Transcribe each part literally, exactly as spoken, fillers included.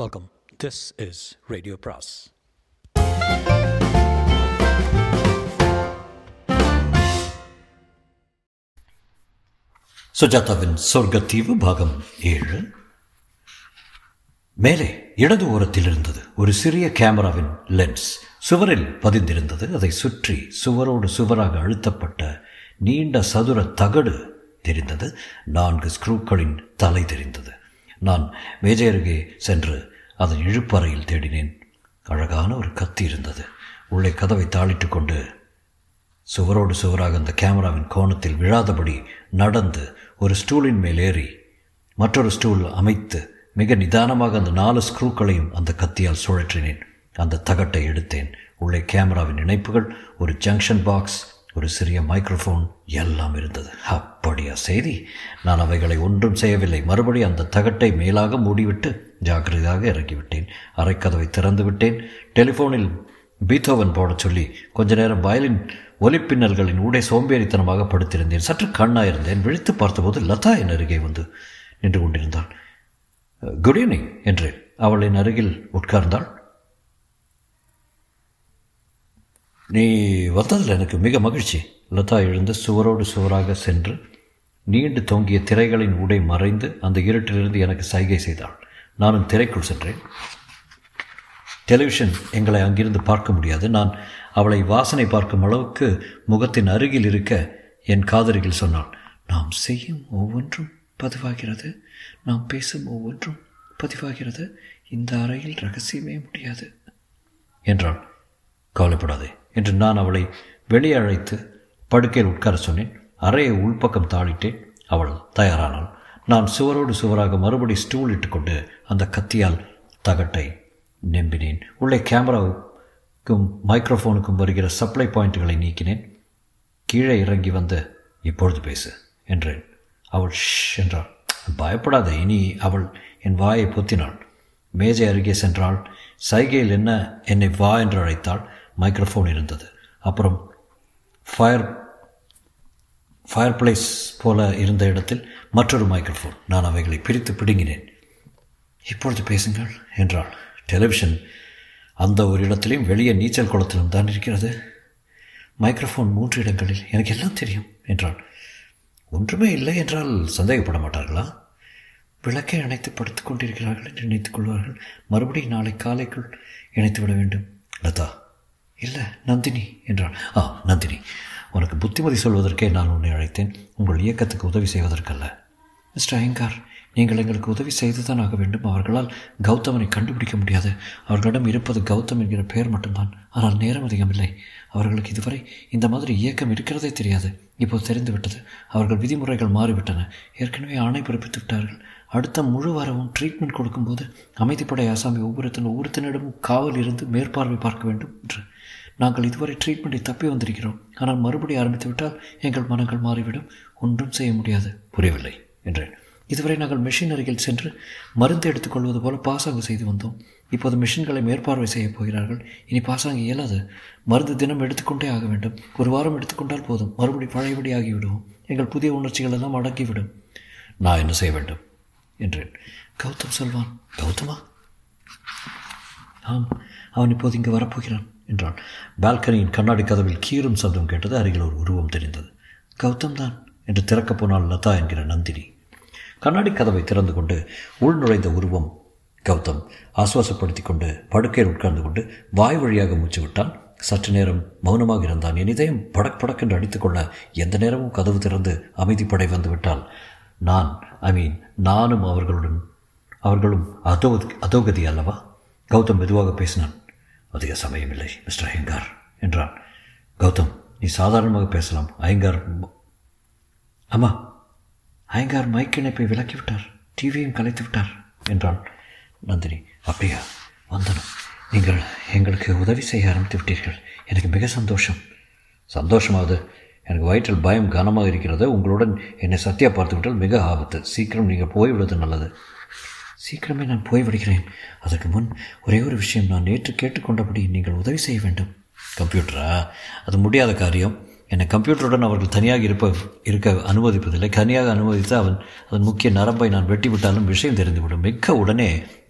Welcome. This is radio brass. சுஜாதாவின் சொர்க்கத்தீவு பாகம் ஏழு. மேலே இடது ஓரத்தில் இருந்தது ஒரு சிறிய கேமராவின் லென்ஸ். சுவரில் பதிந்திருந்தது. அதை சுற்றி சுவரோடு சுவராக அழுத்தப்பட்ட நீண்ட சதுர தகடு தெரிந்தது. நான்கு ஸ்க்ரூக்களின் தலை தெரிந்தது. நான் மேஜை அருகே சென்று அதன் இழுப்பறையில் தேடினேன். அழகான ஒரு கத்தி இருந்தது. உள்ளே கதவை தாளிட்டு கொண்டு சுவரோடு சுவராக அந்த கேமராவின் கோணத்தில் விழாதபடி நடந்து ஒரு ஸ்டூலின் மேல் ஏறி மற்றொரு ஸ்டூல் அமைத்து மிக நிதானமாக அந்த நாலு ஸ்க்ரூக்களையும் அந்த கத்தியால் சுழற்றினேன். அந்த தகட்டை எடுத்தேன். உள்ளே கேமராவின் இணைப்புகள், ஒரு ஜங்ஷன் பாக்ஸ், ஒரு சிறிய மைக்ரோஃபோன் எல்லாம் இருந்தது. அப்படியா செய்தி? நான் அவைகளை ஒன்றும் செய்யவில்லை. மறுபடி அந்த தகட்டை மேலாக மூடிவிட்டு ஜாக்கிரதையாக இறக்கிவிட்டேன். அரைக்கதவை திறந்து விட்டேன். டெலிஃபோனில் பீத்தோவன் போடச் சொல்லி கொஞ்ச நேரம் வயலின் ஒலிப்பின்னல்களின் ஊடே சோம்பேறித்தனமாக படுத்திருந்தேன். சற்று கண்ணாயிருந்தேன். விழித்து பார்த்தபோது லதா என் அருகே வந்து நின்று கொண்டிருந்தாள். குட் ஈவினிங் என்றேன். அவள் என் அருகில் உட்கார்ந்தாள். நீ வந்ததில் எனக்கு மிக மகிழ்ச்சி. லதா எழுந்து சுவரோடு சுவராக சென்று நீண்டு தொங்கிய திரைகளின் உடை மறைந்து அந்த இருட்டிலிருந்து எனக்கு சைகை செய்தாள். நானும் திரைக்குள் சென்றேன். டெலிவிஷன் எங்களை அங்கிருந்து பார்க்க முடியாது. நான் அவளை வாசனை பார்க்கும் அளவுக்கு முகத்தின் அருகில் இருக்க என் காதருகில் சொன்னாள், நாம் செய்யும் ஒவ்வொன்றும் பதிவாகிறது, நாம் பேசும் ஒவ்வொன்றும் பதிவாகிறது, இந்த அறையில் ரகசியமே முடியாது என்றாள். கவலைப்படாதே என்று நான் அவளை வெளியே அழைத்து படுக்கையில் உட்கார சொன்னேன். அறையை உள்பக்கம் தாளிட்டேன். அவள் தயாரானாள். நான் சுவரோடு சுவராக மறுபடி ஸ்டூல் இட்டுக்கொண்டு அந்த கத்தியால் தகட்டை நெம்பினேன். உள்ளே கேமராவுக்கும் மைக்ரோஃபோனுக்கும் வருகிற சப்ளை பாயிண்ட்டுகளை நீக்கினேன். கீழே இறங்கி வந்து இப்பொழுது பேசு என்றேன். அவள் ஷ் என்றாள். பயப்படாதே இனி அவள் என் வாயை பொத்தினாள். மேஜை அருகே சென்றாள். சைகையில் என்ன என்னை வா என்று அழைத்தாள். மைக்ரோஃபோன் இருந்தது. அப்புறம் ஃபயர் ஃபயர் பிளேஸ் போல இருந்த இடத்தில் மற்றொரு மைக்ரோஃபோன். நான் அவைகளை பிரித்து பிடுங்கினேன். இப்பொழுது பேசுங்கள் என்றாள். டெலிவிஷன் அந்த ஒரு இடத்திலையும் வெளியே நீச்சல் குளத்திலும் தான் இருக்கிறது. மைக்ரோஃபோன் மூன்று இடங்களில். எனக்கு எல்லாம் தெரியும் என்றாள். ஒன்றுமே இல்லை என்றால் சந்தேகப்பட மாட்டார்களா? விளக்கை இணைத்து படுத்து கொண்டிருக்கிறார்கள் என்று நினைத்துக் கொள்வார்கள். மறுபடியும் நாளை காலைக்குள் இணைத்து விட வேண்டும். லதா இல்லை, நந்தினி என்றாள். ஆ, நந்தினி, உனக்கு புத்திமதி சொல்வதற்கே நான் உன்னை அழைத்தேன், உங்கள் இயக்கத்துக்கு உதவி செய்வதற்கல்ல. மிஸ்டர் ஐயங்கார், நீங்கள் எங்களுக்கு உதவி செய்துதான் ஆக வேண்டும். அவர்களால் கௌதமனை கண்டுபிடிக்க முடியாது. அவர்களிடம் இருப்பது கௌதம் என்கிற பெயர் மட்டும்தான். ஆனால் நேரம் அதிகமில்லை. அவர்களுக்கு இதுவரை இந்த மாதிரி இயக்கம் இருக்கிறதே தெரியாது. இப்போது தெரிந்துவிட்டது. அவர்கள் விதிமுறைகள் மாறிவிட்டன. ஏற்கனவே ஆணை பிறப்பித்து விட்டார்கள். அடுத்த முழு வாரமும் ட்ரீட்மெண்ட் கொடுக்கும்போது அமைதிப்படை ஆசாமி ஒவ்வொருத்தன் ஒவ்வொருத்தனிடமும் காவல் இருந்து மேற்பார்வை பார்க்க வேண்டும் என்று. நாங்கள் இதுவரை ட்ரீட்மெண்ட்டை தப்பி வந்திருக்கிறோம். ஆனால் மறுபடி ஆரம்பித்து விட்டால் எங்கள் மனங்கள் மாறிவிடும். ஒன்றும் செய்ய முடியாது. புரியவில்லை என்றேன். இதுவரை நாங்கள் மெஷின் அருகில் சென்று மருந்து எடுத்துக்கொள்வது போல பாசாங்கு செய்து வந்தோம். இப்போது மிஷின்களை மேற்பார்வை செய்ய போகிறார்கள். இனி பாசாங்கு இயலாது. மருந்து தினம் எடுத்துக்கொண்டே ஆக வேண்டும். ஒரு வாரம் எடுத்துக்கொண்டால் போதும். மறுபடி பழையபடி ஆகிவிடுவோம். எங்கள் புதிய உணர்ச்சிகள் எல்லாம் அடங்கிவிடும். நான் என்ன செய்ய வேண்டும் என்றேன். கௌதம் சொல்வான். கௌதமா? ஆம், அவன் இப்போது இங்கு வரப்போகிறான் என்றான். பால்கனியின் கண்ணாடி கதவில் கீறும் சப்தம் கேட்டது. அருகில் ஒரு உருவம் தெரிந்தது. கௌதம் தான் என்று திறக்கப் போனாள் லதா என்கிற நந்தினி. கண்ணாடி கதவை திறந்து கொண்டு உள் நுழைந்த உருவம் கௌதம். ஆசுவாசப்படுத்தி கொண்டு படுக்கையில் உட்கார்ந்து கொண்டு வாய் வழியாக மூச்சு விட்டான். சற்று நேரம் மௌனமாக இருந்தான். என் இதயம் படக் படக்கென்று அடித்துக்கொள்ள எந்த நேரமும் கதவு திறந்து அமைதிப்படை வந்துவிட்டால் நான் ஐ மீன் நானும் அவர்களுடன் அவர்களும் அதோ அதோகதி அல்லவா? கௌதம் மெதுவாக பேசினான். அதிக சமயமில்லை மிஸ்டர் ஐயங்கார் என்றான். கௌதம், நீ சாதாரணமாக பேசலாம். ஐயங்கார் அம்மா ஐயங்கார் மைக் இணைப்பை விலக்கிவிட்டார், டிவியையும் கலைத்து விட்டார் என்றான் நந்தினி. அப்படியா? வந்தனும், நீங்கள் எங்களுக்கு உதவி செய்ய ஆரம்பித்து விட்டீர்கள். எனக்கு மிக சந்தோஷம். சந்தோஷமாவது? எனக்கு வயிற்றில் பயம் கனமாக இருக்கிறது. உங்களுடன் என்னை சத்தியா பார்த்துவிட்டால் மிக ஆபத்து. சீக்கிரம் நீங்கள் போய்விடுவது நல்லது. சீக்கிரமே நான் போய்விடுகிறேன். அதற்கு முன் ஒரே ஒரு விஷயம். நான் நேற்று கேட்டுக்கொண்டபடி நீங்கள் உதவி செய்ய வேண்டும். கம்ப்யூட்டரா? அது முடியாத காரியம். என்னை கம்ப்யூட்டருடன் அவர்கள் தனியாக இருப்ப இருக்க அனுமதிப்பதில்லை. தனியாக அனுமதித்து அவன் அதன் முக்கிய நரம்பை நான் வெட்டிவிட்டாலும் விஷயம் தெரிந்துவிடும். மிக்க உடனே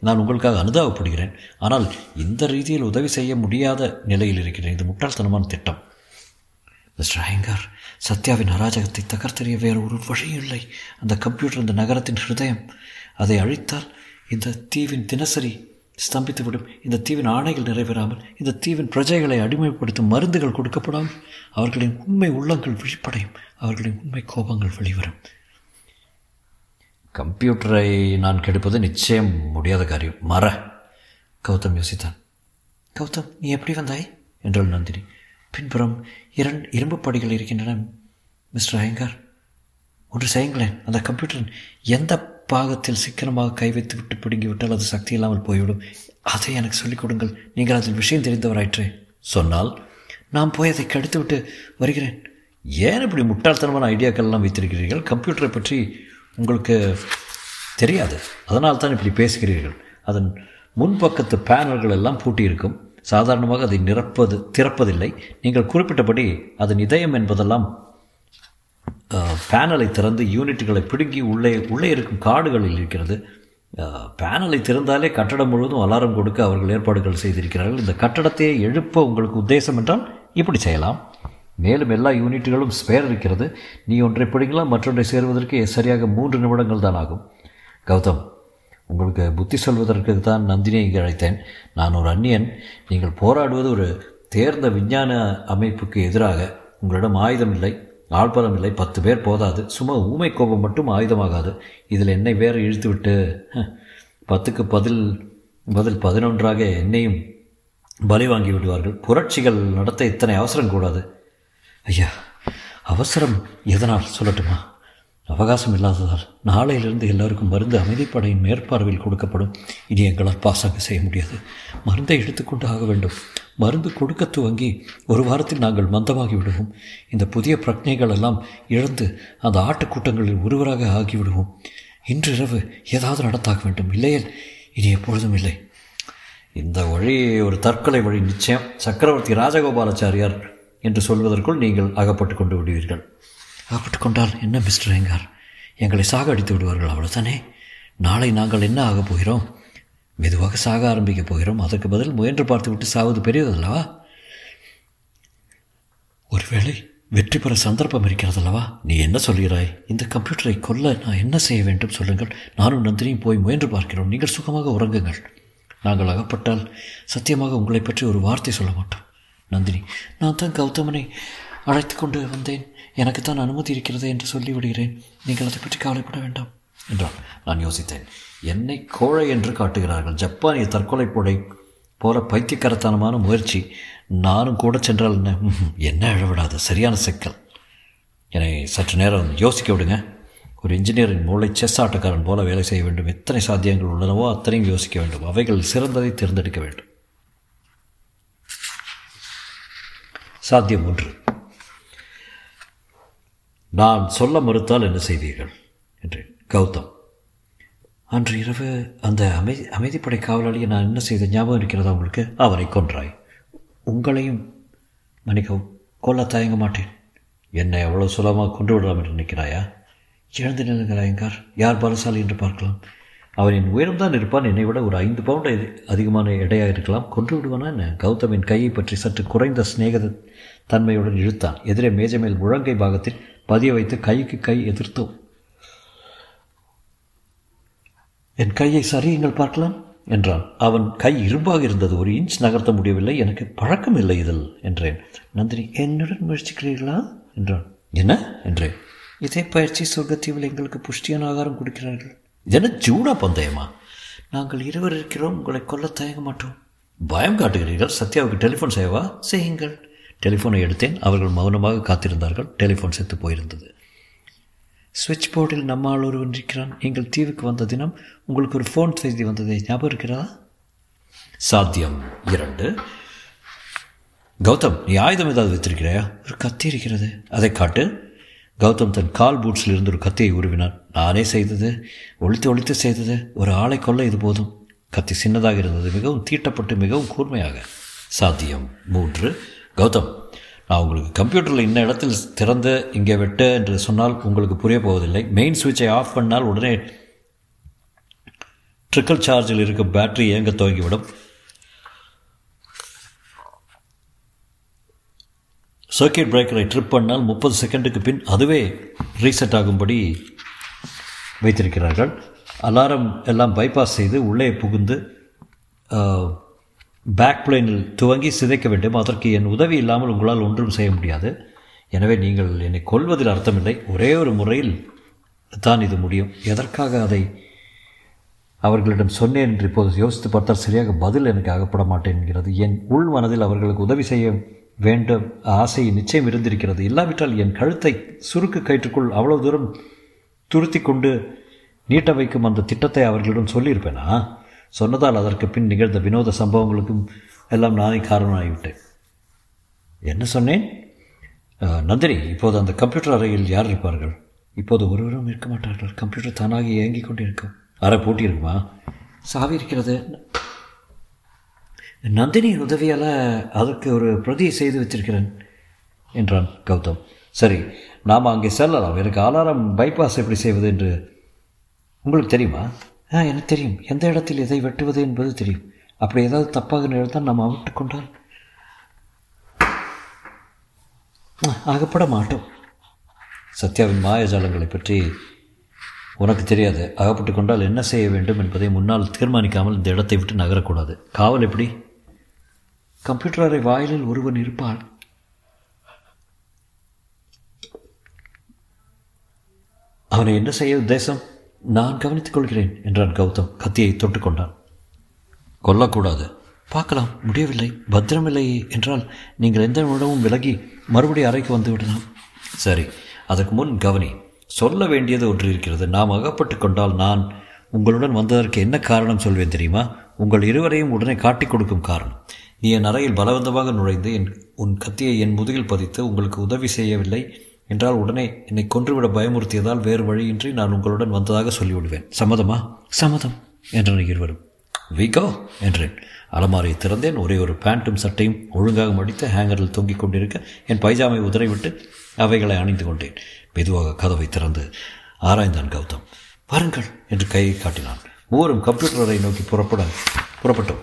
நான் உங்களுக்காக அனுதாபப்படுகிறேன், ஆனால் இந்த ரீதியில் உதவி செய்ய முடியாத நிலையில் இருக்கிறேன். இது முட்டாள்தனமான திட்டம். மிஸ்டர் ஐயங்கார், சத்யாவின் அராஜகத்தை தகர்த்தெறிய வேறு ஒரு வழியும் இல்லை. அந்த கம்ப்யூட்டர் இந்த நகரத்தின் ஹிருதயம். அதை அழித்தால் இந்த தீவின் தினசரி ஸ்தம்பித்துவிடும். இந்த தீவின் ஆணைகள் நிறைவேறாமல், இந்த தீவின் பிரஜைகளை அடிமைப்படுத்தும் மருந்துகள் கொடுக்கப்படாமல், அவர்களின் உண்மை உள்ளங்கள் விழிப்படையும், அவர்களின் உண்மை கோபங்கள் வெளிவரும். கம்ப்யூட்டரை நான் கெடுப்பது நிச்சயம் முடியாத காரியம். மற கௌதம் யோசித்தான். கௌதம், நீ எப்படி வந்தாய் என்றாள் நந்தினி. பின்புறம் இரண்டு இரும்பு படிகள் இருக்கின்றன. மிஸ்டர் ஐயங்கார், ஒன்று செய்யுங்களேன். அந்த கம்ப்யூட்டரின் எந்த பாகத்தில் சிக்கனமாக கை வைத்து விட்டு பிடுங்கிவிட்டால் அது சக்தி இல்லாமல் போய்விடும். அதை எனக்கு சொல்லிக் கொடுங்கள். நீங்கள் அதில் விஷயம் தெரிந்தவராயிற்றே. சொன்னால் நான் போய் அதை கடித்து விட்டு வருகிறேன். ஏன் இப்படி முட்டாள்தனமான ஐடியாக்கள்லாம் வைத்திருக்கிறீர்கள்? கம்ப்யூட்டரை பற்றி உங்களுக்கு தெரியாது, அதனால் தான் இப்படி பேசுகிறீர்கள். அதன் முன்பக்கத்து பேனல்கள் எல்லாம் பூட்டியிருக்கும். சாதாரணமாக அதை நிரப்பது திறப்பதில்லை. நீங்கள் குறிப்பிட்டபடி அதன் இதயம் என்பதெல்லாம் பேனலை திறந்து யூனிட்டுகளை பிடுங்கி உள்ளே உள்ளே இருக்கும் கார்டுகளில் இருக்கிறது. பேனலை திறந்தாலே கட்டடம் முழுவதும் அலாரம் கொடுக்க அவர்கள் ஏற்பாடுகள் செய்திருக்கிறார்கள். இந்த கட்டடத்தையே எழுப்ப உங்களுக்கு உத்தேசம் என்றால் இப்படி செய்யலாம். மேலும் எல்லா யூனிட்டுகளும் ஸ்பேர் இருக்கிறது. நீ ஒன்றை பிடிக்கலாம், மற்றொன்றை சேருவதற்கு சரியாக மூன்று நிமிடங்கள் தான் ஆகும். கௌதம், உங்களுக்கு புத்தி சொல்வதற்கு தான் நந்தினியை இங்கே அழைத்தேன். நான் ஒரு அந்நியன். நீங்கள் போராடுவது ஒரு தேர்ந்த விஞ்ஞான அமைப்புக்கு எதிராக. உங்களிடம் ஆயுதம் இல்லை, ஆழ்பலம் இல்லை, பத்து பேர் போதாது. சும்மா ஊமை கோபம் மட்டும் ஆயுதமாகாது. இதில் என்னை வேறு இழுத்துவிட்டு பத்துக்கு பதில் பதில் பதினொன்றாக என்னையும் பலி வாங்கி விடுவார்கள். புரட்சிகள் நடத்த இத்தனை அவசரம் கூடாது. ஐயா, அவசரம் எதனால் சொல்லட்டுமா? அவகாசம் இல்லாததால் நாளையிலிருந்து எல்லோருக்கும் மருந்து அமைதிப்படையின் மேற்பார்வையில் கொடுக்கப்படும். இனி எங்களால் பாசாங்க செய்ய முடியாது. மருந்தை எடுத்துக்கொண்டு ஆக வேண்டும். மருந்து கொடுக்க துவங்கி ஒரு வாரத்தில் நாங்கள் மந்தமாகி விடுவோம். இந்த புதிய பிரக்ஞைகள் எல்லாம் இழந்து அந்த ஆட்டுக்கூட்டங்களில் ஒருவராக ஆகிவிடுவோம். இன்றிரவு ஏதாவது நடத்தாக வேண்டும். இல்லையே, இனி எப்பொழுதும் இல்லை. இந்த வழி ஒரு தற்கொலை வழி நிச்சயம். சக்கரவர்த்தி ராஜகோபாலாச்சாரியார் என்று சொல்வதற்குள் நீங்கள் அகப்பட்டு கொண்டு விடுவீர்கள். அகப்பட்டு கொண்டால் என்ன மிஸ்டர் ஐயங்கார்? எங்களை சாக அடித்து விடுவார்கள், அவ்வளோதானே. நாளை நாங்கள் என்ன ஆகப் போகிறோம்? மெதுவாக சாக ஆரம்பிக்கப் போகிறோம். அதற்கு பதில் முயன்று பார்த்து விட்டு சாவது பெரியதல்லவா? ஒருவேளை வெற்றி பெற சந்தர்ப்பம் இருக்கிறதல்லவா? நீ என்ன சொல்கிறாய்? இந்த கம்ப்யூட்டரை கொல்ல நான் என்ன செய்ய வேண்டும் சொல்லுங்கள். நானும் நந்தினியும் போய் முயன்று பார்க்கிறோம். நீங்கள் சுகமாக உறங்குங்கள். நாங்கள் அகப்பட்டால் சத்தியமாக உங்களை பற்றி ஒரு வார்த்தை சொல்ல மாட்டோம். நந்தினி, நான் தான் கௌதமனை அழைத்து கொண்டு வந்தேன். எனக்கு தான் அனுமதி இருக்கிறது என்று சொல்லிவிடுகிறேன். நீங்கள் அதை பற்றி கவலைப்பட வேண்டாம் என்றான். நான் யோசித்தேன். என்னை கோழை என்று காட்டுகிறார்கள். ஜப்பானிய தற்கொலை போடை போல பைத்தியக்காரத்தனமான முயற்சி. நானும் கூட சென்றால் என்ன? என்ன எழவிடாது. சரியான சிக்கல். என்னை சற்று நேரம் யோசிக்க விடுங்க. ஒரு இன்ஜினியரின் மூளை செஸ் ஆட்டக்காரன் போல வேலை செய்ய வேண்டும். எத்தனை சாத்தியங்கள் உள்ளனவோ அத்தனையும் யோசிக்க வேண்டும். அவைகள் சிறந்ததை தேர்ந்தெடுக்க வேண்டும். சாத்தியம் ஒன்று. நான் சொல்ல மறுத்தால் என்ன செய்வீர்கள் என்றேன். கௌதம், அன்று இரவு அந்த அமைதி அமைதிப்படை காவலாளியை நான் என்ன செய்த ஞாபகம் இருக்கிறதா உங்களுக்கு? அவரை கொன்றாய். உங்களையும் மன்னிக்கவும், கொல்ல தயங்க மாட்டேன். என்னை அவ்வளோ சுலமாக கொண்டு விடலாம் என்று நினைக்கிறாயா? எழுந்து நிலங்கள் ஐயங்கார், யார் பலசாலி என்று பார்க்கலாம். அவனின் உயரம்தான் இருப்பான். என்னை விட ஒரு ஐந்து பவுண்டு அதிகமான எடையாக இருக்கலாம். கொன்று விடுவானா என்ன? கௌதமின் கையை பற்றி சற்று குறைந்த சிநேகத தன்மையுடன் இழுத்தான். எதிரே மேஜமேல் முழங்கை பாகத்தில் பதிய வைத்து கைக்கு கை எதிர்த்தோம். என் கையை சரியுங்கள் பார்க்கலாம் என்றான். அவன் கை இரும்பாக இருந்தது. ஒரு இன்ச் நகர்த்த முடியவில்லை. எனக்கு பழக்கம் இல்லை இதில் என்றேன். நந்தினி, என்னுடன் முயற்சிக்கிறீர்களா என்றான். என்ன என்றேன். இதே பயிற்சி சொர்க்கத்தீவில் எங்களுக்கு புஷ்டியான ஆகாரம் கொடுக்கிறார்கள். இதென்ன ஜூடா பந்தயமா? நாங்கள் இருவர் இருக்கிறோம். உங்களை கொல்ல தயங்க மாட்டோம். பயம் காட்டுகிறீர்கள். சத்யாவுக்கு டெலிஃபோன் செய்யவா? செய்யுங்கள். டெலிஃபோனை எடுத்தேன். அவர்கள் மௌனமாக காத்திருந்தார்கள். டெலிஃபோன் செத்து போயிருந்தது. ஸ்விட்ச் போர்டில் நம்ம ஆள் ஒருவன் இருக்கிறான். நீங்கள் தீவுக்கு வந்த தினம் உங்களுக்கு ஒரு ஃபோன் செய்தி வந்தது ஞாபகம் இருக்கிறதா? சாத்தியம் இரண்டு. கௌதம், நீ ஆயுதம் ஏதாவது வைத்திருக்கிறாயா? ஒரு கத்தி இருக்கிறது, அதை காட்டு. கௌதம் தன் கால் பூட்ஸில் இருந்து ஒரு கத்தியை உருவினான். நானே செய்தது, ஒழித்து ஒழித்து செய்தது. ஒரு ஆளை கொல்ல இது போதும். கத்தி சின்னதாக இருந்தது, மிகவும் தீட்டப்பட்டு, மிகவும் கூர்மையாக. சாத்தியம் மூன்று. கௌதம், உங்களுக்கு கம்ப்யூட்டரில் இன்ன இடத்தில் திறந்து இங்கே வெட்டு என்று சொன்னால் உங்களுக்கு புரிய போவதில்லை. மெயின் சுவிட்சை ஆஃப் பண்ணால் உடனே ட்ரிக்கல் சார்ஜில் இருக்கும் பேட்டரி இயங்க துவங்கிவிடும். சர்க்கியூட் பிரேக்கரை ட்ரிப் பண்ணால் முப்பது செகண்டுக்கு பின் அதுவே ரீசெட் ஆகும்படி வைத்திருக்கிறார்கள். அலாரம் எல்லாம் பைபாஸ் செய்து உள்ளே புகுந்து பேக் பிளைனில் துவங்கி சிதைக்க வேண்டும். அதற்கு என் உதவி இல்லாமல் உங்களால் ஒன்றும் செய்ய முடியாது. எனவே நீங்கள் என்னை கொல்வதில் அர்த்தமில்லை. ஒரே ஒரு முறையில் தான் இது முடியும். எதற்காக அதை அவர்களிடம் சொன்னேன் என்று இப்போது யோசித்து பார்த்தால் சரியாக பதில் எனக்கு ஆகப்பட மாட்டேன் என்கிறது. என் உள் மனதில் அவர்களுக்கு உதவி செய்ய வேண்டும் ஆசை நிச்சயம் இருந்திருக்கிறது. இல்லாவிட்டால் என் கழுத்தை சுருக்கு கயிற்றுக்குள் அவ்வளவு தூரம் துருத்தி கொண்டு நீட்ட வைக்கும் அந்த திட்டத்தை அவர்களிடம் சொல்லியிருப்பேனா? சொன்னதால் அதற்கு பின் நிகழ்ந்த வினோத சம்பவங்களுக்கும் எல்லாம் நானே காரணமாகிவிட்டேன். என்ன சொன்னேன்? நந்தினி, இப்போது அந்த கம்ப்யூட்டர் அறையில் யார் இருப்பார்கள்? இப்போது ஒருவரும் இருக்க மாட்டார்கள். கம்ப்யூட்டர் தானாக இயங்கி கொண்டு இருக்கும். அறை பூட்டி இருக்குமா? சாவி இருக்கிறது. நந்தினியின் உதவியால் அதற்கு ஒரு பிரதியை செய்து வச்சிருக்கிறேன் என்றான் கௌதம். சரி, நாம் அங்கே செல்லலாம். எனக்கு அலாரம் பைபாஸ் எப்படி செய்வது என்று உங்களுக்கு தெரியுமா? ஆ, எனக்கு தெரியும். எந்த இடத்தில் எதை வெட்டுவது என்பது தெரியும். அப்படி ஏதாவது தப்பாக நிகழ்ந்தால் நாம் அவிட்டு கொண்டால் ஆகப்பட மாட்டோம். சத்யாவின் மாயஜாலங்களை பற்றி உனக்கு தெரியாது. அகப்பட்டு கொண்டால் என்ன செய்ய வேண்டும் என்பதை முன்னால் தீர்மானிக்காமல் இந்த இடத்தை விட்டு நகரக்கூடாது. காவல் எப்படி? கம்ப்யூட்டர் அறை வாயிலில் ஒருவன் இருப்பான். அவனை என்ன செய்ய உத்தேசம்? நான் கவனித்துக் கொள்கிறேன் என்றான் கௌதம். கத்தியை தொட்டுக்கொண்டான். கொல்லக்கூடாது. பார்க்கலாம், முடியவில்லை. பத்திரமில்லை என்றால் நீங்கள் எந்த உணவும் விலகி மறுபடியும் அறைக்கு வந்து விடலாம். சரி, அதற்கு முன் கவனி, சொல்ல வேண்டியது ஒன்று இருக்கிறது. நாம் அகப்பட்டு கொண்டால் நான் உங்களுடன் வந்ததற்கு என்ன காரணம் சொல்வேன் தெரியுமா? உங்கள் இருவரையும் உடனே காட்டிக் கொடுக்கும் காரணம். நீ என் அறையில் பலவந்தமாக நுழைந்து என் உன் கத்தியை என் முதுகில் பதித்து உங்களுக்கு உதவி செய்யவில்லை என்றால் உடனே என்னை கொன்றுவிட பயமுறுத்தியதால் வேறு வழியின்றி நான் உங்களுடன் வந்ததாக சொல்லிவிடுவேன். சம்மதமா? சம்மதம் என்றனர் இருவரும். வீகோ என்றேன். அலமாரியை திறந்தேன். ஒரே ஒரு பேண்ட்டும் சட்டையும் ஒழுங்காக மடித்து ஹேங்கரில் தொங்கிக் கொண்டிருக்க என் பைஜாமை உதறிவிட்டு அவைகளை அணிந்து கொண்டேன். மெதுவாக கதவை திறந்து ஆராய்ந்தான் கௌதம். பாருங்கள் என்று கையை காட்டினான். மூவரும் கம்ப்யூட்டரை நோக்கி புறப்பட புறப்பட்டோம்.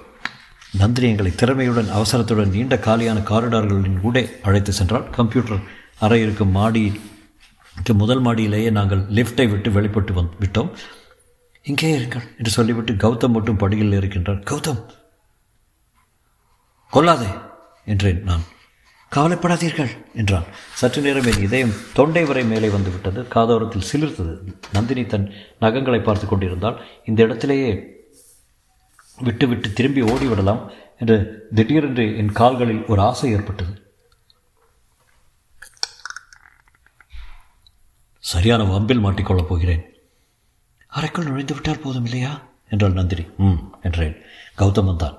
நந்தினி எங்களை திறமையுடன் அவசரத்துடன் நீண்ட காலியான காரிடார்களின் கூட அழைத்து சென்றால் கம்ப்யூட்டர் அறை இருக்கும் மாடிக்கு முதல் மாடியிலேயே நாங்கள் லிஃப்டை விட்டு வெளிப்பட்டு வந் விட்டோம். இங்கே இருங்கள் என்று சொல்லிவிட்டு கௌதம் மட்டும் படியில் இருக்கின்றார். கௌதம், கொல்லாதே என்றேன் நான். கவலைப்படாதீர்கள் என்றான். சற்று நேரம் என் இதயம் தொண்டை வரை மேலே வந்துவிட்டது. காதோரத்தில் சிலிர்த்தது. நந்தினி தன் நகங்களை பார்த்து கொண்டிருந்தால் இந்த இடத்திலேயே விட்டு விட்டு திரும்பி ஓடிவிடலாம் என்று திடீரென்று என் கால்களில் ஒரு ஆசை ஏற்பட்டது. சரியான வம்பில் மாட்டிக்கொள்ளப் போகிறேன். அறைக்குள் நுழைந்து விட்டால் போதும் இல்லையா என்றாள் நந்தினி. ம் என்றேன். கௌதம் வந்தான்.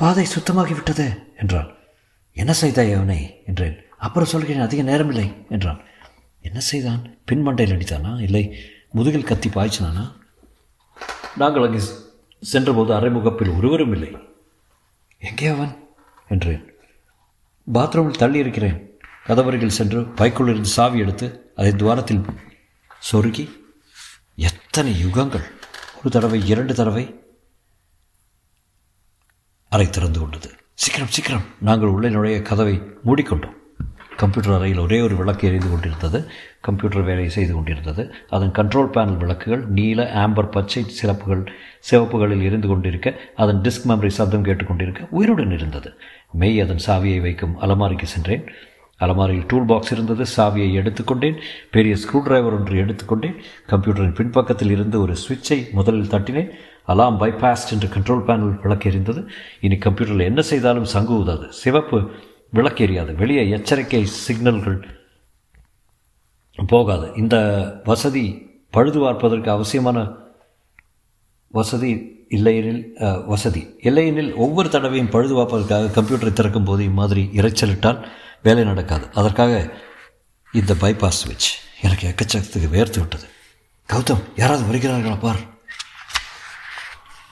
பாதை சுத்தமாகிவிட்டது என்றான். என்ன செய்தாய் அவனை என்றேன். அப்புறம் சொல்கிறேன், அதிக நேரமில்லை என்றான். என்ன செய்தான்? பின்மண்டையில் அடித்தானா? இல்லை, முதுகில் கத்தி பாய்ச்சினானா? நாங்கள் அங்கே சென்றபோது அறைமுகப்பில் ஒருவரும் இல்லை. எங்கே அவன் என்றேன். பாத்ரூமில் தள்ளி இருக்கிறேன். கதவருகில் சென்று பைக்குள் இருந்து சாவி எடுத்து அதை துவாரத்தில் சொருகி. எத்தனை யுகங்கள்! ஒரு தடவை, இரண்டு தடவை அறை திறந்து கொண்டது. சீக்கிரம் சீக்கிரம்! நாங்கள் உள்ளே நுழைய கதவை மூடிக்கொண்டோம். கம்ப்யூட்டர் அறையில் ஒரே ஒரு விளக்கு எரிந்து கொண்டிருந்தது. கம்ப்யூட்டர் வேலை செய்து கொண்டிருந்தது. அதன் கண்ட்ரோல் பேனல் விளக்குகள் நீல, ஆம்பர், பச்சை சிறப்புகள் சிவப்புகளில் எரிந்து கொண்டிருக்க அதன் டிஸ்க் மெமரி சப்தம் கேட்டுக்கொண்டிருக்க உயிருடன் இருந்தது. மெய் அதன் சாவியை வைக்கும் அலமாரிக்கு சென்றேன். அலமாரியில் டூல் பாக்ஸ் இருந்தது. சாவியை எடுத்துக்கொண்டேன். பெரிய ஸ்க்ரூ டிரைவர் ஒன்று எடுத்துக்கொண்டேன். கம்ப்யூட்டரின் பின்பக்கத்தில் இருந்து ஒரு சுவிட்சை முதலில் தட்டினேன். அலாம் பைபாஸ்ட் என்று கண்ட்ரோல் பேனல் விளக்கு எரிந்தது. இனி கம்ப்யூட்டரில் என்ன செய்தாலும் சங்கு ஊதாது. சிவப்பு விளக்கு எரியாது. வெளியே எச்சரிக்கை சிக்னல்கள் போகாது. இந்த வசதி பழுது பார்ப்பதற்கு அவசியமான வசதி இல்லையெனில் வசதி இல்லையெனில் ஒவ்வொரு தடவையும் பழுது பார்ப்பதற்காக கம்ப்யூட்டரை திறக்கும் போது இம்மாதிரி இறைச்சலிட்டால் வேலை நடக்காது. அதற்காக இந்த பைபாஸ் சுவிட்ச். எனக்கு எக்கச்சக்கத்துக்கு வேர்த்து விட்டது. கௌதம், யாராவது வருகிறார்களா பார்.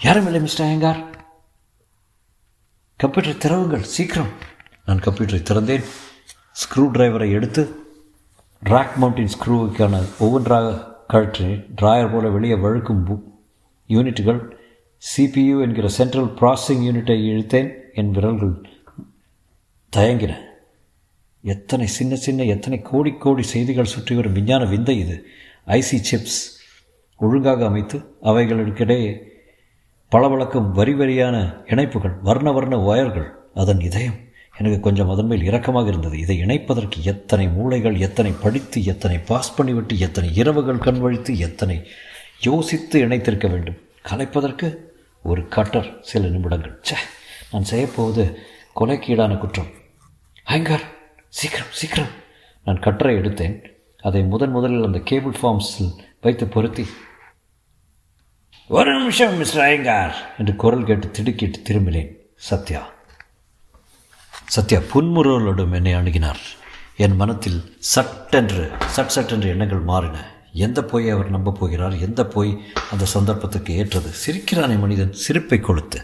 யாரும் இல்லை மிஸ்டர் ஐயங்கார். கம்ப்யூட்டரை திறவுங்கள், சீக்கிரம். நான் கம்ப்யூட்டரை திறந்தேன். ஸ்க்ரூ டிரைவரை எடுத்து ராக் மவுண்டின் ஸ்க்ரூவுக்கான ஒவ்வொன்றாக கழற்றி டிராயர் போல வெளியே வழுக்கும் யூனிட்டுகள் சிபியு என்கிற சென்ட்ரல் ப்ராசஸிங் யூனிட்டை இழுத்தேன். என் விரல்கள் தயங்கின. எத்தனை சின்ன சின்ன எத்தனை கோடி கோடி செய்திகள் சுற்றி வரும் விஞ்ஞான விந்தை இது. ஐசி சிப்ஸ் ஒழுங்காக அமைத்து அவைகளுக்கிடையே பளபளக்கும் வரி வரியான இணைப்புகள், வர்ண வர்ண ஒயர்கள், அதன் இதயம். எனக்கு கொஞ்சம் அதன் மேல் இரக்கமாக இருந்தது. இதை இணைப்பதற்கு எத்தனை மூளைகள், எத்தனை படித்து, எத்தனை பாஸ் பண்ணிவிட்டு, எத்தனை இரவுகள் கண்வழித்து, எத்தனை யோசித்து இணைத்திருக்க வேண்டும். கலைப்பதற்கு ஒரு கட்டர் சில நிமிடங்கள். சே, நான் செய்யப்போவது கொலைக்கீடான குற்றம். ஹேங்கர், சீக்கிரம் சீக்கிரம்! நான் கட்டரை எடுத்தேன். அதை முதன் முதலில் அந்த கேபிள் ஃபார்ம்ஸில் வைத்து பொருத்தி, ஒரு நிமிஷம் மிஸ்டர் ஐயங்கார் என்று குரல் கேட்டு திடுக்கிட்டு திரும்பினேன். சத்யா சத்யா புன்முறுவலுடன் என்னை அணுகினார். என் மனத்தில் சட்டென்று சட் சட்டென்று எண்ணங்கள் மாறின. எந்த போய் அவர் நம்பப் போகிறார்? எந்த போய் அந்த சந்தர்ப்பத்துக்கு ஏற்றது? சிரிக்கிறானே மனிதன், சிரிப்பை கொளுத்து.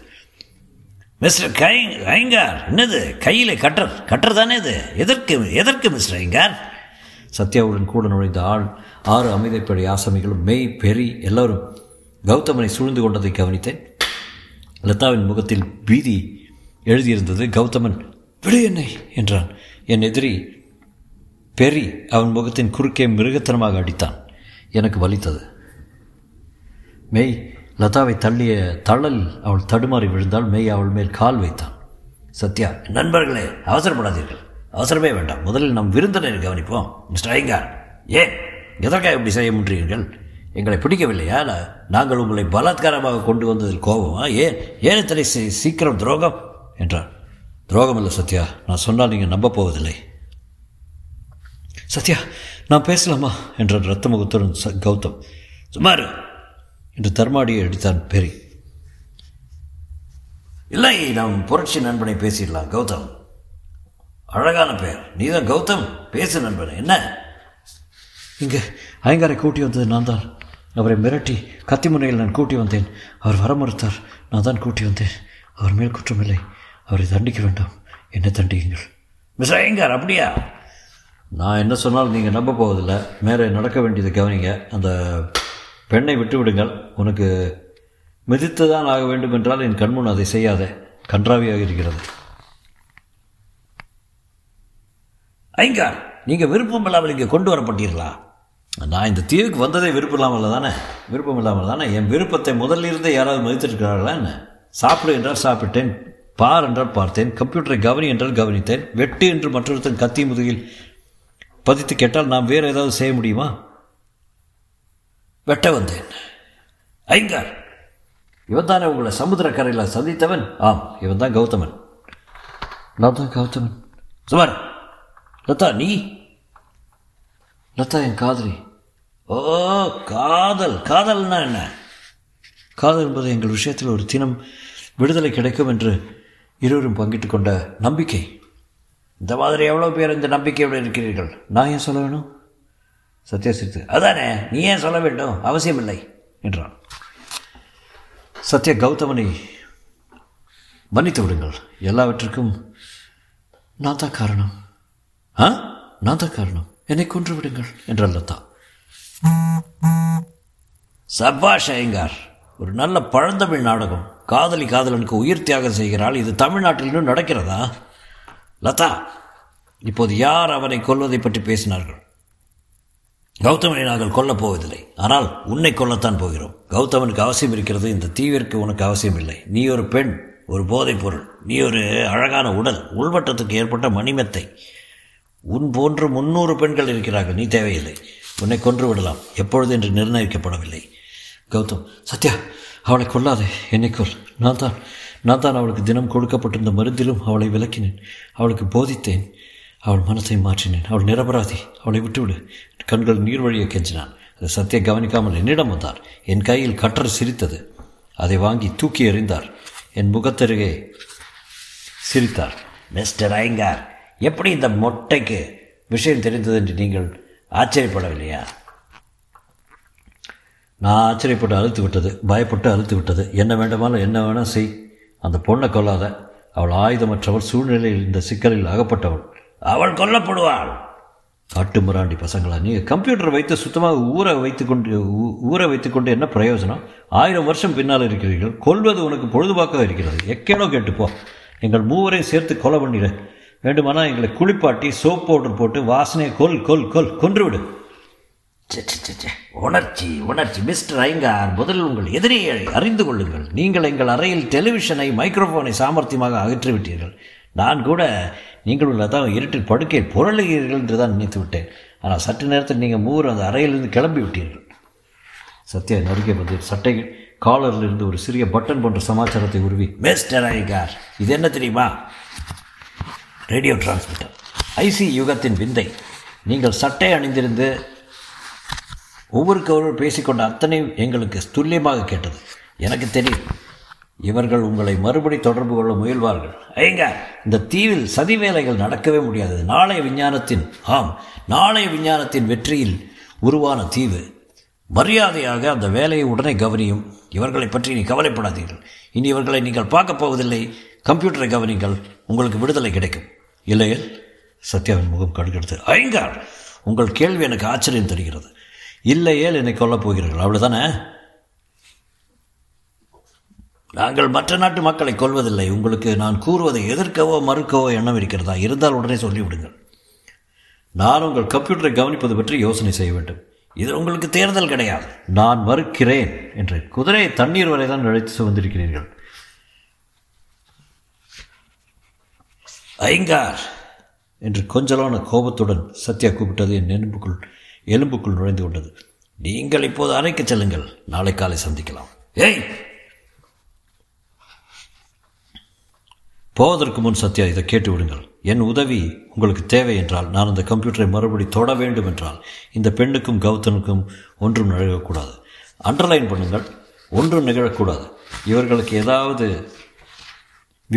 மிஸ்டர் கை ஐயங்கார், என்னது கையிலே கட்டர்? கட்டர் தானே இது. எதற்கு எதற்கு மிஸ்டர் ஐயங்கார்? சத்யாவுடன் கூட நுழைந்த ஆள் ஆறு அமைதிப்படை ஆசாமிகளும் மெய் பெரி எல்லோரும் கௌதமனை சூழ்ந்து கொண்டதை கவனித்தேன். லதாவின் முகத்தில் பீதி எழுதியிருந்தது. கௌதமன், விடு என்னை என்றான். என் எதிரி பெரி அவன் முகத்தின் குறுக்கே மிருகத்தனமாக அடித்தான். எனக்கு வலித்தது. மெய் லதாவை தள்ளிய தழல் அவள் தடுமாறி விழுந்தால் மெய் அவள் மேல் கால் வைத்தான். சத்யா, நண்பர்களே, அவசரப்படாதீர்கள். அவசரமே வேண்டாம். முதலில் நம் விருந்தினரை கவனிப்போம். மிஸ்டர் ஐயங்கார், ஏன் எதற்காக இப்படி செய்ய முன்றீர்கள்? எங்களை பிடிக்கவில்லையா? நாங்கள் உங்களை பலாத்காரமாக கொண்டு வந்ததில் கோபமா? ஏன் ஏன் இத்தனை சீக்கிரம் துரோகம் என்றான். துரோகம் இல்லை சத்யா, நான் சொன்னால் நீங்கள் நம்ப போவதில்லை. சத்யா, நான் பேசலாமா என்றான் ரத்த முகத்துடன் கௌதம். சுமார் என்று தர்மாடியை அடித்தான் பெரி. இல்லை, நாம் புரட்சி நண்பனை பேசிடலாம். கௌதம், அழகான பெயர். நீதான் கௌதம், பேசு நண்பனை. என்ன, இங்கே ஐயங்காரை கூட்டி வந்தது நான் தான். அவரை மிரட்டி கத்தி முனையில் நான் கூட்டி வந்தேன். அவர் வர மறுத்தார். நான் தான் கூட்டி வந்தேன். அவர் மேல் குற்றமில்லை. அவரை தண்டிக்க வேண்டாம். என்னை தண்டியுங்கள். மிஸ் ஐயங்கார், அப்படியா? நான் என்ன சொன்னாலும் நீங்கள் நம்ப போவதில்லை. மேலே நடக்க வேண்டியதை கவனிங்க. அந்த பெண்ணை விட்டுவிடுங்கள். உனக்கு மிதித்து தான் ஆக வேண்டும் என்றால் என் கண்முன் அதை செய்யாதே. கன்றாவியாக இருக்கிறது. ஐயங்கார், நீங்கள் விருப்பம் இல்லாமல் இங்கே கொண்டு வரப்பட்டீர்களா? நான் இந்த தீவுக்கு வந்ததே விருப்பம் இல்லாமல் தானே விருப்பம் இல்லாமல் தானே என் விருப்பத்தை முதலிருந்து யாராவது மதித்திருக்கிறார்களா என்ன? சாப்பிடு என்றால் சாப்பிட்டேன், பார் என்றால் பார்த்தேன், கம்ப்யூட்டரை கவனி என்றால் கவனித்தேன். வெட்டு என்று மற்றொருத்தன் கத்தி முதுகில் பதித்து கேட்டால் நாம் வேறு ஏதாவது செய்ய முடியுமா? வெட்ட வந்தேன். ஐயங்கார், இவன் தானே உங்களை சமுத்திரக்கரையில் சந்தித்தவன்? ஆம், இவன் தான் கௌதமன். நான் தான் கௌதமன். சுமார் லதா, நீ லதா என் காதலி. ஓ, காதல். காதல்னா என்ன? காதல் என்பது எங்கள் விஷயத்தில் ஒரு தினம் விடுதலை கிடைக்கும் என்று இருவரும் பங்கிட்டு கொண்ட நம்பிக்கை. இந்த மாதிரி எவ்வளோ பேர் இந்த நம்பிக்கையோடு இருக்கிறீர்கள்? நான் ஏன் சொல்ல வேணும்? சத்யா சிரித்து, அதானே, நீ ஏன் சொல்ல வேண்டும், அவசியமில்லை என்றான். சத்யா, கௌதமனை மன்னித்து விடுங்கள். எல்லாவற்றிற்கும் நான் தான் காரணம். ஆ, நான் தான் காரணம். என்னை கொன்று விடுங்கள் என்றால் லதா. சபாஷ் ஐயங்கார், ஒரு நல்ல பழந்தமிழ் நாடகம். காதலி காதலனுக்கு உயிர் தியாகம் செய்கிறாள். இது தமிழ்நாட்டிலும் நடக்கிறதா? லதா, இப்போது யார் அவனை கொல்வதை பற்றி பேசினார்கள்? கௌதமனை நாங்கள் கொல்லப் போவதில்லை, ஆனால் உன்னை கொல்லத்தான் போகிறோம். கௌதமனுக்கு அவசியம் இருக்கிறது, இந்த தீவிற்கு உனக்கு அவசியம் இல்லை. நீ ஒரு பெண், ஒரு போதைப் பொருள், நீ ஒரு அழகான உடல், உள்வட்டத்துக்கு ஏற்பட்ட மணிமெத்தை. உன் போன்று முன்னூறு பெண்கள் இருக்கிறார்கள். நீ தேவையில்லை. உன்னை கொன்று விடலாம். எப்பொழுது என்று நிர்ணயிக்கப்படவில்லை. கௌதம், சத்யா, அவளை கொல்லாதே, என்னை கொல். நான் தான் நான் தான் அவளுக்கு தினம் கொடுக்கப்பட்டிருந்த மருந்திலும் அவளை விளக்கினேன். அவளுக்கு போதித்தேன். அவள் மனத்தை மாற்றினேன். அவள் நிரபராதி. அவளை விட்டுவிடு. கண்கள் நீர் வழியை கெஞ்சினான். அதை சத்யா கவனிக்காமல் என்னிடம் வந்தார். என் கையில் கட்டர் சிரித்தது. அதை வாங்கி தூக்கி எறிந்தார். என் முகத்தருகே சிரித்தார். மிஸ்டர் ஐயங்கார், எப்படி இந்த மொட்டைக்கு விஷயம் தெரிந்தது என்று நீங்கள் ஆச்சரியப்படவில்லையா? நான் ஆச்சரியப்பட்டு அழுத்து விட்டது, பயப்பட்டு அழுத்து விட்டது. என்ன வேண்டுமாலும் என்ன வேணால் செய், அந்த பொண்ணை கொல்லாத. அவள் ஆயுதமற்றவள். சூழ்நிலையில் இந்த சிக்கலில் அகப்பட்டவள். அவள் கொல்லப்படுவாள். காட்டுமிராண்டி பசங்களா நீங்கள் கம்ப்யூட்டர் வைத்து சுத்தமாக ஊற வைத்து கொண்டு ஊற வைத்துக்கொண்டு என்ன பிரயோஜனம்? ஆயிரம் வருஷம் பின்னால் இருக்கிறீர்கள். கொல்வது உனக்கு பொழுதுபாக்காக இருக்கிறது. எக்கேனோ கேட்டுப்போ. எங்கள் மூவரையும் சேர்த்து கொலை பண்ணிடு. வேண்டுமானால் எங்களை குளிப்பாட்டி சோப் பவுடர் போட்டு வாசனையை கொல் கொல் கொல் கொன்றுவிடு. உணர்ச்சி உணர்ச்சி மிஸ்டர் ஐயங்கார், முதலில் உங்கள் எதிரியை அறிந்து கொள்ளுங்கள். நீங்கள் எங்கள் அறையில் டெலிவிஷனை மைக்ரோஃபோனை சாமர்த்தியமாக அகற்றிவிட்டீர்கள். நான் கூட நீங்கள் உள்ளதான் இருட்டில் படுக்கை புரளுகிறீர்கள் என்று தான் நினைத்து விட்டேன். ஆனால் சற்று நேரத்தில் நீங்கள் மூவர் அந்த அறையிலிருந்து கிளம்பி விட்டீர்கள். சத்யா நறுக்கை வந்து சட்டை காலரிலிருந்து ஒரு சிறிய பட்டன் போன்ற சமாச்சாரத்தை உருவி, மிஸ்டர் ஐயங்கார், இது என்ன தெரியுமா? ரேடியோ டிரான்ஸ்மிட்டர், ஐசி யுகத்தின் விந்தை. நீங்கள் சட்டை அணிந்திருந்து ஒவ்வொருக்கொருவர் பேசிக்கொண்ட அத்தனையும் எங்களுக்கு துல்லியமாக கேட்டது. எனக்கு தெரியும் இவர்கள் உங்களை மறுபடி தொடர்பு கொள்ள முயல்வார்கள். ஐயங்கார், இந்த தீவில் சதி வேலைகள் நடக்கவே முடியாது. நாளைய விஞ்ஞானத்தின் ஆம் நாளைய விஞ்ஞானத்தின் வெற்றியில் உருவான தீவு. மரியாதையாக அந்த வேலையை உடனே கவனியும். இவர்களை பற்றி நீ கவலைப்படாதீர்கள். இனி இவர்களை நீங்கள் பார்க்கப் போவதில்லை. கம்ப்யூட்டரை கவனிங்கள். உங்களுக்கு விடுதலை கிடைக்கும். இல்லையில் சத்யாவின் முகம் கடுக்கெடுத்து, ஐயங்கார், உங்கள் கேள்வி எனக்கு ஆச்சரியம் தருகிறது. இல்லையேல் என்னை கொல்லப் போகிறீர்கள், அவ்வளோதானே? நாங்கள் மற்ற நாட்டு மக்களை கொல்வதில்லை. உங்களுக்கு நான் கூறுவதை எதிர்க்கவோ மறுக்கவோ எண்ணம் இருக்கிறதா? இருந்தால் உடனே சொல்லிவிடுங்கள். நான் உங்கள் கம்ப்யூட்டரை கவனிப்பது பற்றி யோசனை செய்ய வேண்டும். இது உங்களுக்கு தேர்தல் கிடையாது. நான் மறுக்கிறேன் என்றேன். குதிரையை தண்ணீர் வரை தான் அழைத்து சுமந்திருக்கிறீர்கள். ஐயங்கார் என்று கொஞ்சலான கோபத்துடன் சத்யா கூப்பிட்டது என் எலும்புக்குள் எலும்புக்குள் நுழைந்து கொண்டது. நீங்கள் இப்போது அறைக்கு செல்லுங்கள். நாளை காலை சந்திக்கலாம். ஏய், போவதற்கு முன் சத்யா, இதை கேட்டு விடுங்கள். என் உதவி உங்களுக்கு தேவை என்றால், நான் அந்த கம்ப்யூட்டரை மறுபடி தொட வேண்டும் என்றால், இந்த பெண்ணுக்கும் கௌதனுக்கும் ஒன்றும் நிகழக்கூடாது. அண்டர்லைன் பண்ணுங்கள், ஒன்றும் நிகழக்கூடாது. இவர்களுக்கு ஏதாவது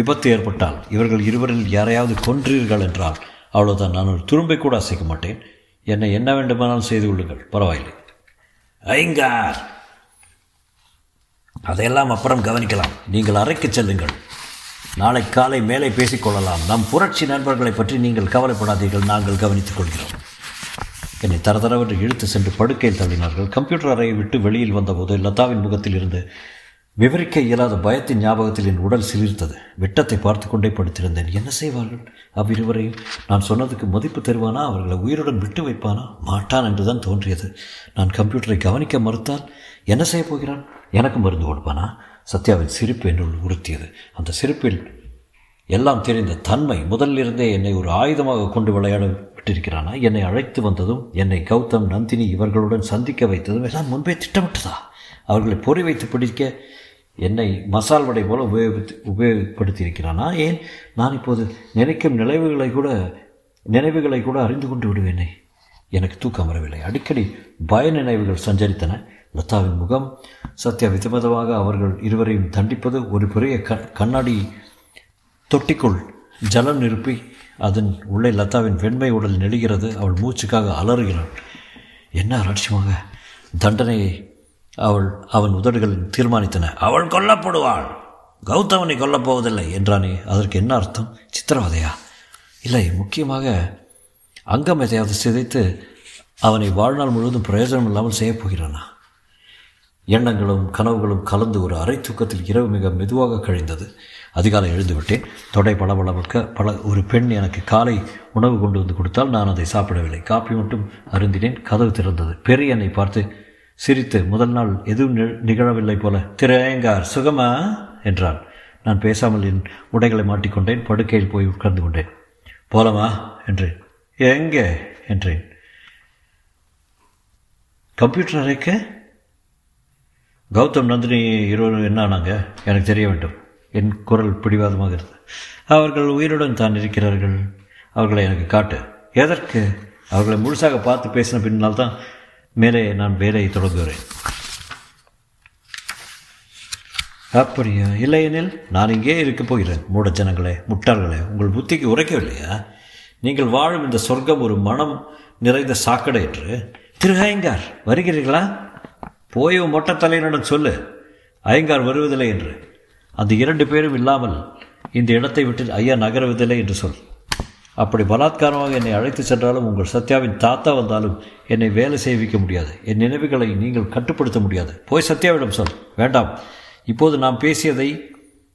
விபத்து ஏற்பட்டால், இவர்கள் இருவரில் யாரையாவது கொன்றீர்கள் என்றால், அவ்வளோதான். நான் ஒரு துரும்பை கூட அசைக்க மாட்டேன். என்னை என்ன வேண்டுமானாலும் செய்து கொள்ளுங்கள், பரவாயில்லை. ஐயங்கார், அதையெல்லாம் அப்புறம் கவனிக்கலாம். நீங்கள் அறைக்கு செல்லுங்கள். நாளை காலை மேலே பேசிக்கொள்ளலாம். நம் புரட்சி நண்பர்களை பற்றி நீங்கள் கவலைப்படாதீர்கள். நாங்கள் கவனித்துக் கொள்கிறோம். என்னை தரதரவென்று இழுத்து சென்று படுக்கையில் தள்ளினார்கள். கம்ப்யூட்டர் அறையை விட்டு வெளியில் வந்தபோது லதாவின் முகத்தில் இருந்து விவரிக்க இயலாத பயத்தின் ஞாபகத்தில் என் உடல் சிலிர்த்தது. விட்டத்தை பார்த்து கொண்டே படுத்திருந்தேன். என்ன செய்வார்கள் அவ்விருவரையும்? நான் சொன்னதுக்கு மதிப்பு தருவானா? அவர்களை உயிருடன் விட்டு வைப்பானா? மாட்டான் என்றுதான் தோன்றியது. நான் கம்ப்யூட்டரை கவனிக்க மறுத்தால் என்ன செய்ய போகிறான்? எனக்கு மருந்து கொடுப்பானா? சத்யாவின் சிரிப்பு என்னுள் உறுத்தியது. அந்த சிரிப்பில் எல்லாம் தெரிந்த தன்மை முதலிலிருந்தே என்னை ஒரு ஆயுதமாக கொண்டு விளையாட விட்டிருக்கிறானா? என்னை அழைத்து வந்ததும், என்னை கௌதம் நந்தினி இவர்களுடன் சந்திக்க வைத்ததும் எல்லாம் முன்பே திட்டமிட்டதா? அவர்களை பொறி வைத்து பிடிக்க என்னை மசால் வடை போல உபயோகித்து உபயோகப்படுத்தியிருக்கிறானா? ஏன் நான் இப்போது நினைக்கும் நினைவுகளை கூட நினைவுகளை கூட அறிந்து கொண்டு விடுவேனே? எனக்கு தூக்கம் வரவில்லை. அடிக்கடி பய நினைவுகள் சஞ்சரித்தன. லதாவின் முகம், சத்யா விதவிதமாக அவர்கள் இருவரையும் தண்டிப்பது, ஒரு பெரிய க கண்ணாடி தொட்டிக்குள் ஜலம் நிரப்பி அதன் உள்ளே லதாவின் வெண்மை உடல் நெளிகிறது. அவள் மூச்சுக்காக அலறுகிறாள். என்ன அலட்சியமாக தண்டனையை அவள் அவன் உதடுகள் தீர்மானித்தன. அவள் கொல்லப்படுவாள். கௌதமனை கொல்லப்போவதில்லை என்றானே, அதற்கு என்ன அர்த்தம்? சித்திரவதையா? இல்லை, முக்கியமாக அங்கம் எதையாவது சிதைத்து அவனை வாழ்நாள் முழுவதும் பிரயோஜனம் இல்லாமல் செய்யப்போகிறானா? எண்ணங்களும் கனவுகளும் கலந்து ஒரு அரை தூக்கத்தில் இரவு மிக மெதுவாக கழிந்தது. அதிகாலை எழுந்துவிட்டேன். தொடை பளபளக்க பல ஒரு பெண் எனக்கு காலை உணவு கொண்டு வந்து கொடுத்தால் நான் அதை சாப்பிடவில்லை. காப்பி மட்டும் அருந்தினேன். கதவு திறந்தது. பெரிய என்னை பார்த்து சிரித்து, முதல் நாள் எதுவும் நிகழவில்லை போல, திரு ஐயங்கார் சுகமா என்றான். நான் பேசாமல் என் உடைகளை மாட்டிக்கொண்டேன். படுக்கையில் போய் உட்கார்ந்து கொண்டேன். போலமா என்றேன். எங்கே என்றேன். கம்ப்யூட்டர் அறைக்க. கௌதம் நந்தினி இருவரும் என்ன ஆனாங்க? எனக்கு தெரிய வேண்டும். என் குரல் பிடிவாதமாக இருந்தது. அவர்கள் உயிருடன் தான் இருக்கிறார்கள். அவர்களை எனக்கு காட்டு. எதற்கு? அவர்களை முழுசாக பார்த்து பேசின பின்னால் தான் மேலே நான் வேலையை தொடங்குகிறேன். அப்படியா? இல்லையெனில் நான் இங்கே இருக்கப் போகிறேன். மூட ஜனங்களே, முட்டாள்களே, உங்கள் புத்திக்கு உரைக்கவில்லையா? நீங்கள் வாழும் இந்த சொர்க்கம் ஒரு மனம் நிறைந்த சாக்கடை என்று. திரு ஐயங்கார் வருகிறீர்களா? போய் மொட்டை தலைவனிடம் சொல்லு, ஐயங்கார் வருவதில்லை என்று. அந்த இரண்டு பேரும் இல்லாமல் இந்த இடத்தை விட்டு ஐயா நகரவதில்லை என்று சொல். அப்படி பலாத்காரமாக என்னை அழைத்து சென்றாலும் உங்கள் சத்யாவின் தாத்தா வந்தாலும் என்னை வேலை செய்விக்க முடியாது. என் நினைவுகளை நீங்கள் கட்டுப்படுத்த முடியாது. போய் சத்யாவிடம் சொல். வேண்டாம், இப்போது நாம் பேசியதை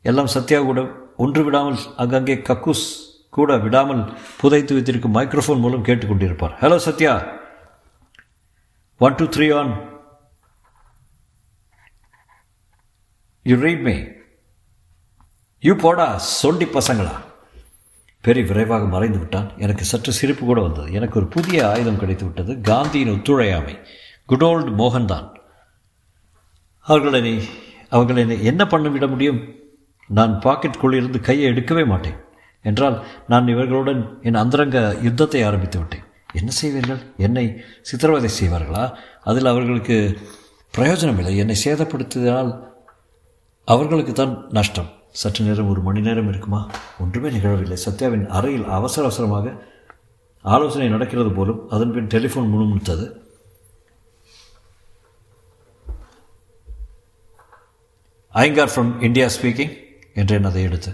எல்லாம் சத்யா கூட ஒன்று விடாமல் அங்கங்கே கக்கூஸ் கூட விடாமல் புதைத்து வைத்திருக்கும் மைக்ரோஃபோன் மூலம் கேட்டுக்கொண்டிருப்பார். Hello Sathya, one two three on, you read me, you போடா சொண்டி பசங்களா. பெரிய விரைவாக மறைந்து விட்டான். எனக்கு சற்று சிரிப்பு கூட வந்தது. எனக்கு ஒரு புதிய ஆயுதம் கிடைத்து விட்டது. காந்தியின் ஒத்துழையாமை. குட் ஓல்டு மோகன்தான். அவர்களை அவர்கள் என்னை என்ன பண்ண விட முடியும்? நான் பாக்கெட்டுக்குள்ளிருந்து கையை எடுக்கவே மாட்டேன். என்றால் நான் இவர்களுடன் என் அந்தரங்க யுத்தத்தை ஆரம்பித்து விட்டேன். என்ன செய்வீர்கள்? என்னை சித்திரவதை செய்வார்களா? அதில் அவர்களுக்கு பிரயோஜனம் இல்லை. என்னை சேதப்படுத்தினால் அவர்களுக்கு தான் நஷ்டம். சற்று நேரம், ஒரு மணி நேரம் இருக்குமா, ஒன்றுமே நிகழவில்லை. சத்யாவின் அறையில் அவசர அவசரமாக ஆலோசனை நடக்கிறது போலும். அதன்பின் டெலிஃபோன் முணுமுணுத்தது. ஐயங்கார் ஃப்ரம் இந்தியா ஸ்பீக்கிங் என்றேன் அதை எடுத்து.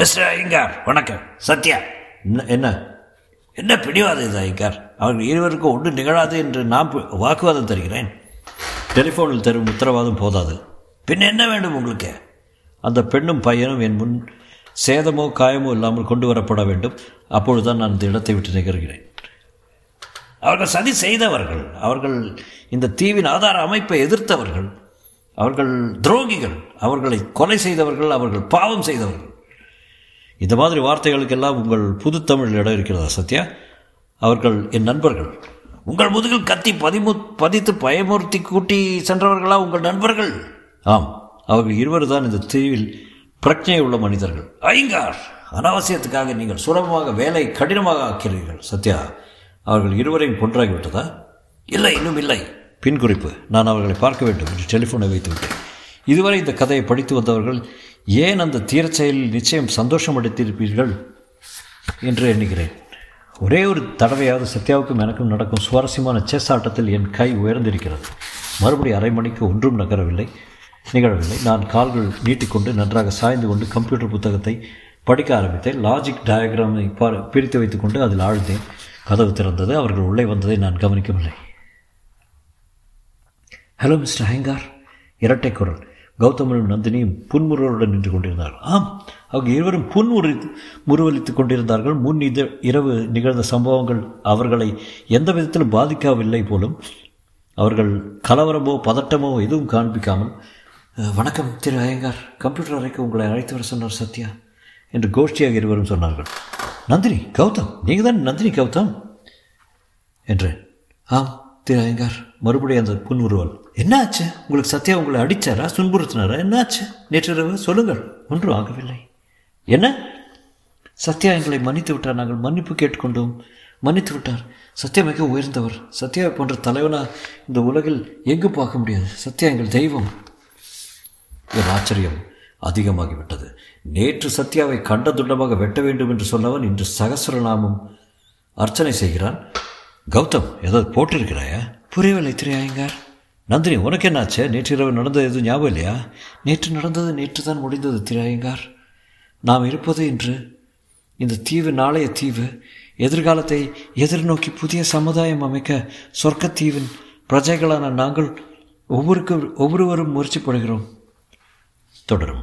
மிஸ்டர் ஐயங்கார் வணக்கம். சத்யா, என்ன என்ன பிடிவாது இது ஐயங்கார்? அவர்கள் இருவருக்கும் ஒன்றும் நிகழாது என்று நான் வாக்குவாதம் தருகிறேன். டெலிஃபோனில் தரும் உத்தரவாதம் போதாது. பின் என்ன வேண்டும் உங்களுக்கு? அந்த பெண்ணும் பையனும் என் முன் சேதமோ காயமோ இல்லாமல் கொண்டு வரப்பட வேண்டும். அப்பொழுதுதான் நான் இந்த இடத்தை விட்டு நிகழ்கிறேன். அவர்கள் சதி செய்தவர்கள். அவர்கள் இந்த தீவின் ஆதார அமைப்பை எதிர்த்தவர்கள். அவர்கள் துரோகிகள். அவர்களை கொலை செய்தவர்கள். அவர்கள் பாவம் செய்தவர்கள். இந்த மாதிரி வார்த்தைகளுக்கெல்லாம் உங்கள் புது தமிழில் இடம் இருக்கிறதா சத்யா? அவர்கள் என் நண்பர்கள். உங்கள் முதுகில் கத்தி பதிமு பதித்து பயமுறுத்தி கூட்டி சென்றவர்களா உங்கள் நண்பர்கள்? ஆம், அவர்கள் இருவர் தான் இந்த தீவில் பிரச்சனை உள்ள மனிதர்கள். ஐயங்கார், அனாவசியத்துக்காக நீங்கள் சுலபமாக வேலை கடினமாக ஆக்கிறீர்கள். சத்யா, அவர்கள் இருவரையும் கொன்றாகிவிட்டதா? இல்லை, இன்னும் இல்லை. பின்குறிப்பு, நான் அவர்களை பார்க்க வேண்டும் என்று டெலிஃபோனை வைத்துவிட்டேன். இதுவரை இந்த கதையை படித்து வந்தவர்கள் ஏன் அந்த தீரச் செயலில் நிச்சயம் சந்தோஷம் அடைத்திருப்பீர்கள் என்று எண்ணுகிறேன். ஒரே ஒரு தடவையாவது சத்யாவுக்கும் எனக்கும் நடக்கும் சுவாரஸ்யமான செஸ் ஆட்டத்தில் என் கை உயர்ந்திருக்கிறது. மறுபடி அரை மணிக்கு ஒன்றும் நகரவில்லை, நிகழவில்லை. நான் கால்கள் நீட்டிக்கொண்டு நன்றாக சாய்ந்து கொண்டு கம்ப்யூட்டர் புத்தகத்தை படிக்க ஆரம்பித்தேன். லாஜிக் டயக்ராமை பிரித்து வைத்துக்கொண்டு அதில் ஆழ்ந்தேன். கதவு திறந்தது. அவர்கள் உள்ளே வந்ததை நான் கவனிக்கவில்லை. Hello mister Iyengar. இரட்டை குரல். கௌதமனும் நந்தினியும் புன்முறுவலுடன் நின்று கொண்டிருந்தார்கள். ஆம், அவங்க இருவரும் புன்முறு முறுவலித்து கொண்டிருந்தார்கள். முன் இத இரவு நிகழ்ந்த சம்பவங்கள் அவர்களை எந்த விதத்திலும் பாதிக்கவில்லை போலும். அவர்கள் கலவரமோ பதட்டமோ எதுவும் காண்பிக்காமல், வணக்கம் திரு ஐயங்கார், கம்ப்யூட்டர் அறைக்கு உங்களை அழைத்து வர சொன்னார் சத்யா என்று கோஷ்டியாக இருவரும் சொன்னார்கள். நந்தினி, கௌதம், நீங்கள் தான் நந்தினி கௌதம் என்று. ஆம் திரு ஐயங்கார். மறுபடியும் அந்த புன்முறுவல். என்னாச்சு உங்களுக்கு? சத்யா உங்களை அடித்தாரா, துன்புறுத்தினாரா? என்னாச்சு நேற்றிரவு? சொல்லுங்கள். ஒன்றும் ஆகவில்லை. என்ன? சத்யா எங்களை மன்னித்து விட்டார். நாங்கள் மன்னிப்பு கேட்டுக்கொண்டோம். மன்னித்து விட்டார். சத்யா மிக உயர்ந்தவர். சத்யாவை போன்ற தலைவனாக இந்த உலகில் எங்கு பார்க்க முடியாது. சத்யா எங்கள் தெய்வம். என் ஆச்சரியம் அதிகமாகிவிட்டது. நேற்று சத்யாவை கண்ட துண்டமாக வெட்ட வேண்டும் என்று சொன்னவன் இன்று சகசரநாமம் அர்ச்சனை செய்கிறான். கௌதம், ஏதாவது போட்டிருக்கிறாயா? புரியவில்லை திரு ஐயங்கார். நந்தினி, உனக்கு என்னாச்சு? நேற்று இரவு நடந்தது எதுவும் ஞாபகம் இல்லையா? நேற்று நடந்தது நேற்று தான் முடிந்தது திரு ஐயங்கார். நாம் இருப்பது இன்று. இந்த தீவு நாளைய தீவு. எதிர்காலத்தை எதிர்நோக்கி புதிய சமுதாயம் அமைக்க சொர்க்கத்தீவின் பிரஜைகளான நாங்கள் ஒவ்வொருக்கும் ஒவ்வொருவரும் முயற்சிப்படுகிறோம். தொடரும்.